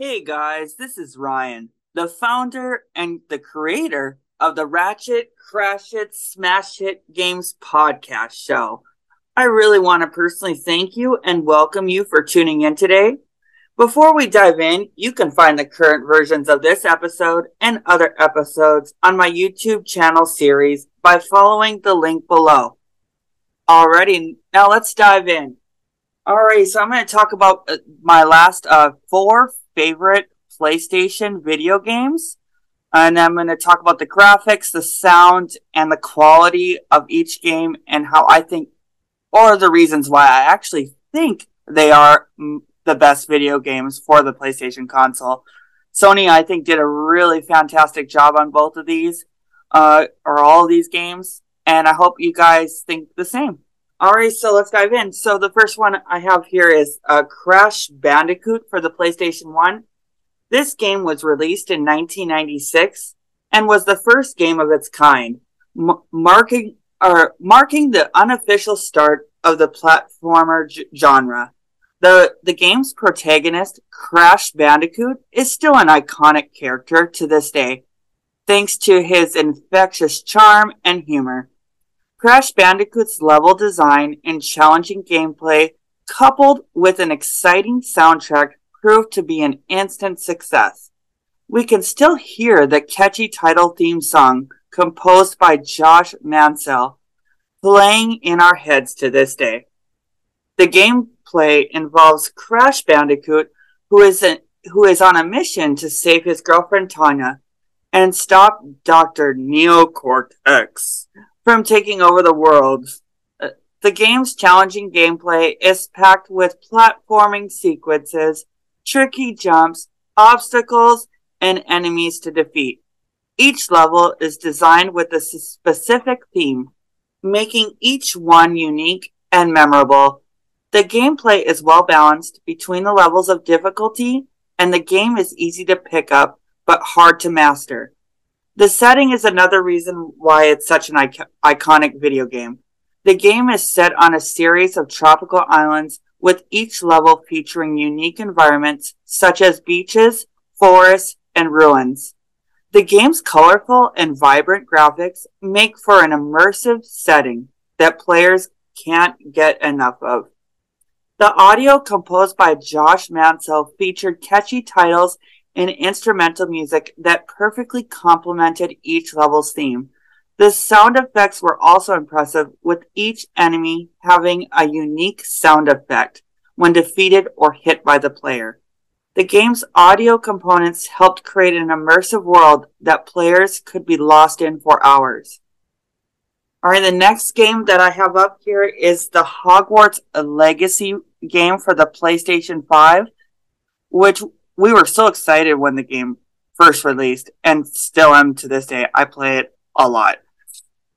Hey guys, this is Ryan, the founder and the creator of the Ratch-it-Crash-it-Smash-Hit Games Podcast Show. I really want to personally thank you and welcome you for tuning in today. Before we dive in, you can find the current versions of this episode and other episodes on my YouTube channel series by following the link below. Alrighty, now let's dive in. Alright, so I'm going to talk about my last four favorite PlayStation video games, and I'm going to talk about the graphics, the sound, and the quality of each game, and how I think, or the reasons why I actually think they are the best video games for the PlayStation console. Sony, I think, did a really fantastic job on both of these, or all of these games, and I hope you guys think the same. Alright, so let's dive in. So the first one I have here is Crash Bandicoot for the PlayStation 1. This game was released in 1996 and was the first game of its kind, marking the unofficial start of the platformer genre. The game's protagonist, Crash Bandicoot, is still an iconic character to this day, thanks to his infectious charm and humor. Crash Bandicoot's level design and challenging gameplay, coupled with an exciting soundtrack, proved to be an instant success. We can still hear the catchy title theme song, composed by Josh Mansell, playing in our heads to this day. The gameplay involves Crash Bandicoot, who is on a mission to save his girlfriend Tanya and stop Dr. Neo Cortex from taking over the world. The game's challenging gameplay is packed with platforming sequences, tricky jumps, obstacles, and enemies to defeat. Each level is designed with a specific theme, making each one unique and memorable. The gameplay is well balanced between the levels of difficulty, and the game is easy to pick up but hard to master. The setting is another reason why it's such an iconic video game. The game is set on a series of tropical islands, with each level featuring unique environments such as beaches, forests, and ruins. The game's colorful and vibrant graphics make for an immersive setting that players can't get enough of. The audio, composed by Josh Mansell, featured catchy titles and instrumental music that perfectly complemented each level's theme. The sound effects were also impressive, with each enemy having a unique sound effect when defeated or hit by the player. The game's audio components helped create an immersive world that players could be lost in for hours. Alright, the next game that I have up here is the Hogwarts Legacy game for the PlayStation 5, which we were so excited when the game first released, and still am to this day. I play it a lot.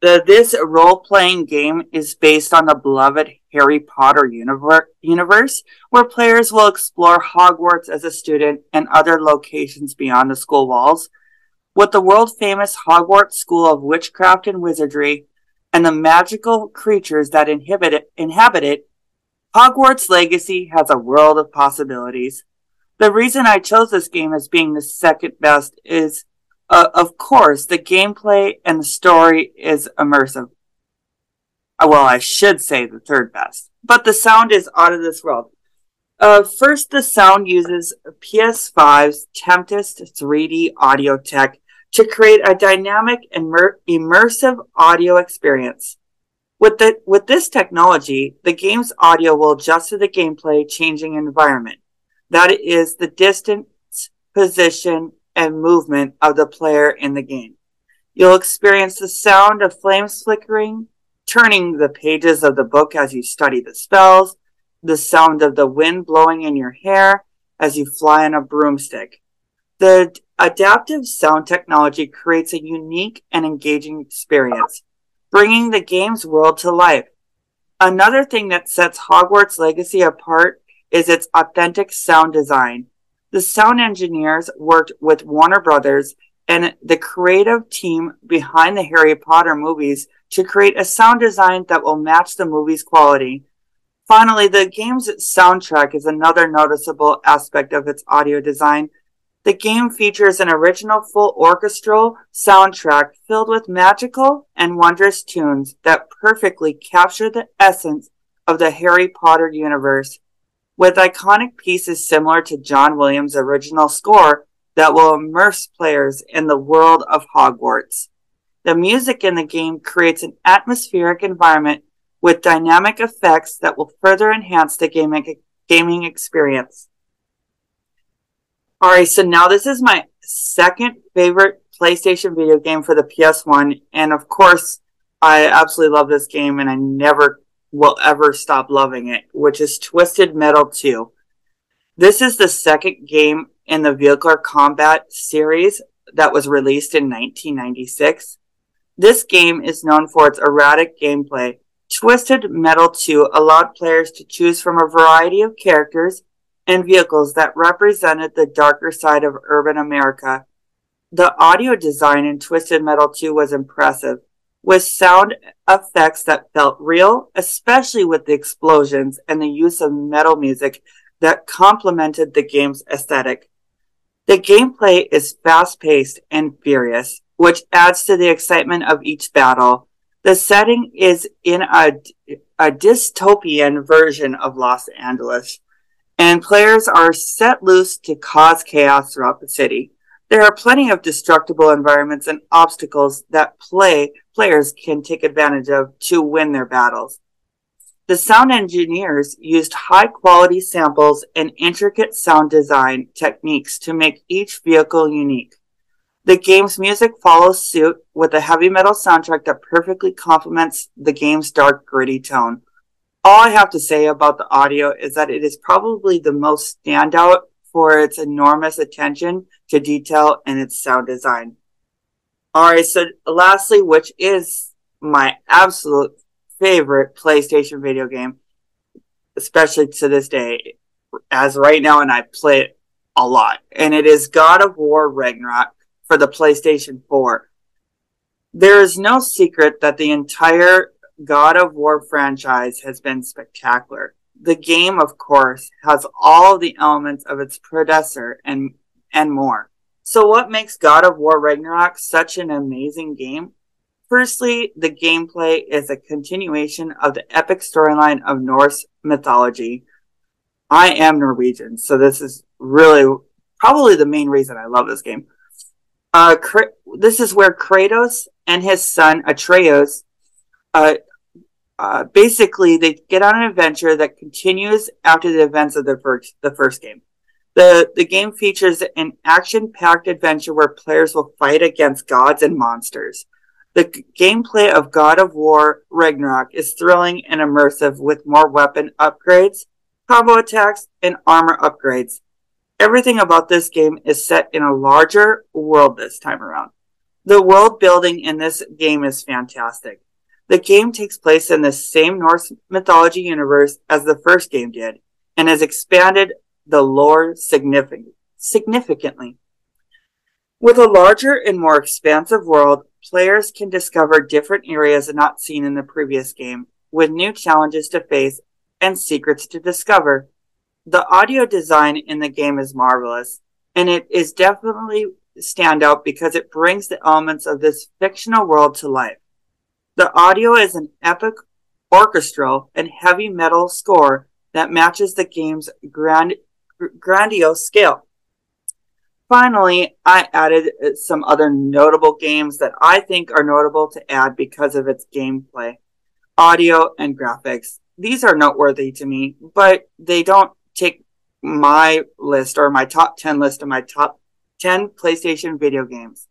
This role-playing game is based on the beloved Harry Potter universe, where players will explore Hogwarts as a student and other locations beyond the school walls. With the world-famous Hogwarts School of Witchcraft and Wizardry and the magical creatures that inhabit it, Hogwarts Legacy has a world of possibilities. The reason I chose this game as being the second best is, of course, the gameplay and the story is immersive. Well, I should say the third best, but the sound is out of this world. First, the sound uses PS5's Tempest 3D audio tech to create a dynamic and immersive audio experience. With this technology, the game's audio will adjust to the gameplay changing environment. That is the distance, position, and movement of the player in the game. You'll experience the sound of flames flickering, turning the pages of the book as you study the spells, the sound of the wind blowing in your hair as you fly on a broomstick. The adaptive sound technology creates a unique and engaging experience, bringing the game's world to life. Another thing that sets Hogwarts Legacy apart is its authentic sound design. The sound engineers worked with Warner Brothers and the creative team behind the Harry Potter movies to create a sound design that will match the movie's quality. Finally, the game's soundtrack is another noticeable aspect of its audio design. The game features an original full orchestral soundtrack filled with magical and wondrous tunes that perfectly capture the essence of the Harry Potter universe, with iconic pieces similar to John Williams' original score that will immerse players in the world of Hogwarts. The music in the game creates an atmospheric environment with dynamic effects that will further enhance the gaming experience. Alright, so now this is my second favorite PlayStation video game for the PS1, and of course, I absolutely love this game, and I never will ever stop loving it, which is Twisted Metal 2. This is the second game in the Vehicular Combat series that was released in 1996. This game is known for its erratic gameplay. Twisted Metal 2 allowed players to choose from a variety of characters and vehicles that represented the darker side of urban America. The audio design in Twisted Metal 2 was impressive, with sound effects that felt real, especially with the explosions and the use of metal music that complemented the game's aesthetic. The gameplay is fast-paced and furious, which adds to the excitement of each battle. The setting is in a dystopian version of Los Angeles, and players are set loose to cause chaos throughout the city. There are plenty of destructible environments and obstacles that players can take advantage of to win their battles. The sound engineers used high-quality samples and intricate sound design techniques to make each vehicle unique. The game's music follows suit with a heavy metal soundtrack that perfectly complements the game's dark, gritty tone. All I have to say about the audio is that it is probably the most standout for its enormous attention to detail and its sound design. Alright, so lastly, which is my absolute favorite PlayStation video game, especially to this day, as right now, and I play it a lot, and it is God of War Ragnarok for the PlayStation 4. There is no secret that the entire God of War franchise has been spectacular. The game, of course, has all the elements of its predecessor and more. So what makes God of War Ragnarok such an amazing game? Firstly, the gameplay is a continuation of the epic storyline of Norse mythology. I am Norwegian, so this is really probably the main reason I love this game. This is where Kratos and his son Atreus basically, they get on an adventure that continues after the events of the first game. The game features an action-packed adventure where players will fight against gods and monsters. The gameplay of God of War Ragnarok is thrilling and immersive with more weapon upgrades, combo attacks, and armor upgrades. Everything about this game is set in a larger world this time around. The world building in this game is fantastic. The game takes place in the same Norse mythology universe as the first game did, and has expanded the lore significantly. With a larger and more expansive world, players can discover different areas not seen in the previous game, with new challenges to face and secrets to discover. The audio design in the game is marvelous, and it is definitely standout because it brings the elements of this fictional world to life. The audio is an epic orchestral and heavy metal score that matches the game's grandiose scale. Finally, I added some other notable games that I think are notable to add because of its gameplay, audio, and graphics. These are noteworthy to me, but they don't take my list or my top 10 list of my top 10 PlayStation video games.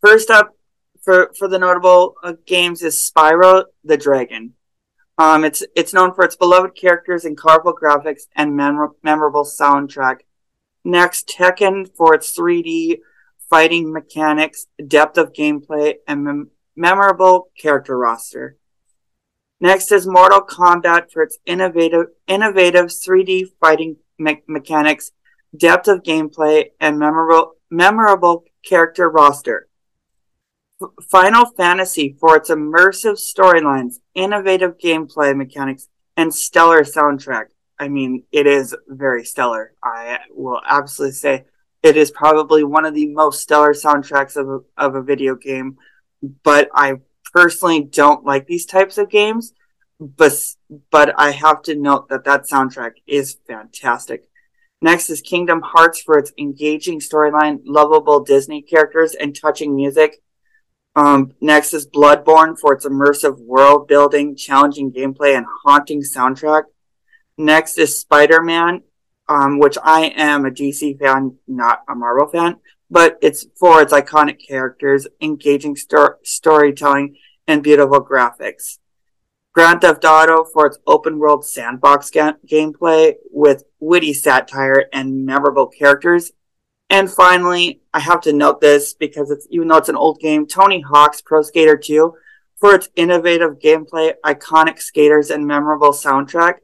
First up, For the notable games is Spyro the Dragon. It's known for its beloved characters and colorful graphics and memorable soundtrack. Next, Tekken for its 3D fighting mechanics, depth of gameplay, and memorable character roster. Next is Mortal Kombat for its innovative 3D fighting mechanics, depth of gameplay, and memorable character roster. Final Fantasy for its immersive storylines, innovative gameplay mechanics, and stellar soundtrack. I mean, it is very stellar. I will absolutely say it is probably one of the most stellar soundtracks of a video game, but I personally don't like these types of games, but I have to note that soundtrack is fantastic. Next is Kingdom Hearts for its engaging storyline, lovable Disney characters, and touching music. Next is Bloodborne for its immersive world building, challenging gameplay, and haunting soundtrack. Next is Spider-Man, which I am a DC fan, not a Marvel fan, but it's for its iconic characters, engaging storytelling, and beautiful graphics. Grand Theft Auto for its open-world sandbox gameplay with witty satire and memorable characters. And finally, I have to note this because even though it's an old game, Tony Hawk's Pro Skater 2 for its innovative gameplay, iconic skaters, and memorable soundtrack.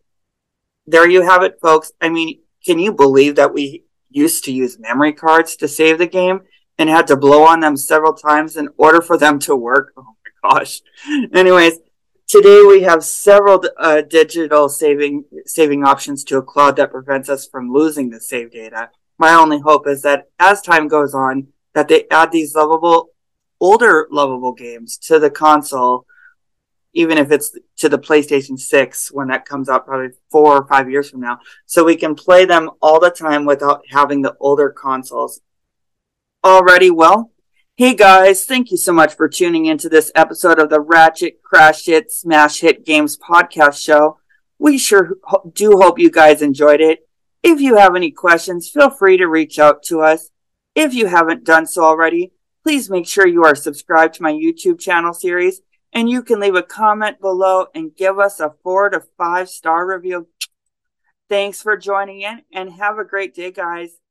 There you have it, folks. I mean, can you believe that we used to use memory cards to save the game and had to blow on them several times in order for them to work? Oh my gosh. Anyways, today we have several digital saving options to a cloud that prevents us from losing the save data. My only hope is that as time goes on, that they add these older lovable games to the console, even if it's to the PlayStation 6 when that comes out probably 4 or 5 years from now, so we can play them all the time without having the older consoles. Alrighty, well, hey guys, thank you so much for tuning into this episode of the Ratch-it-Crash-it-Smash-Hit Games Podcast Show. We sure do hope you guys enjoyed it. If you have any questions, feel free to reach out to us. If you haven't done so already, please make sure you are subscribed to my YouTube channel series, and you can leave a comment below and give us a 4 to 5 star review. Thanks for joining in and have a great day, guys.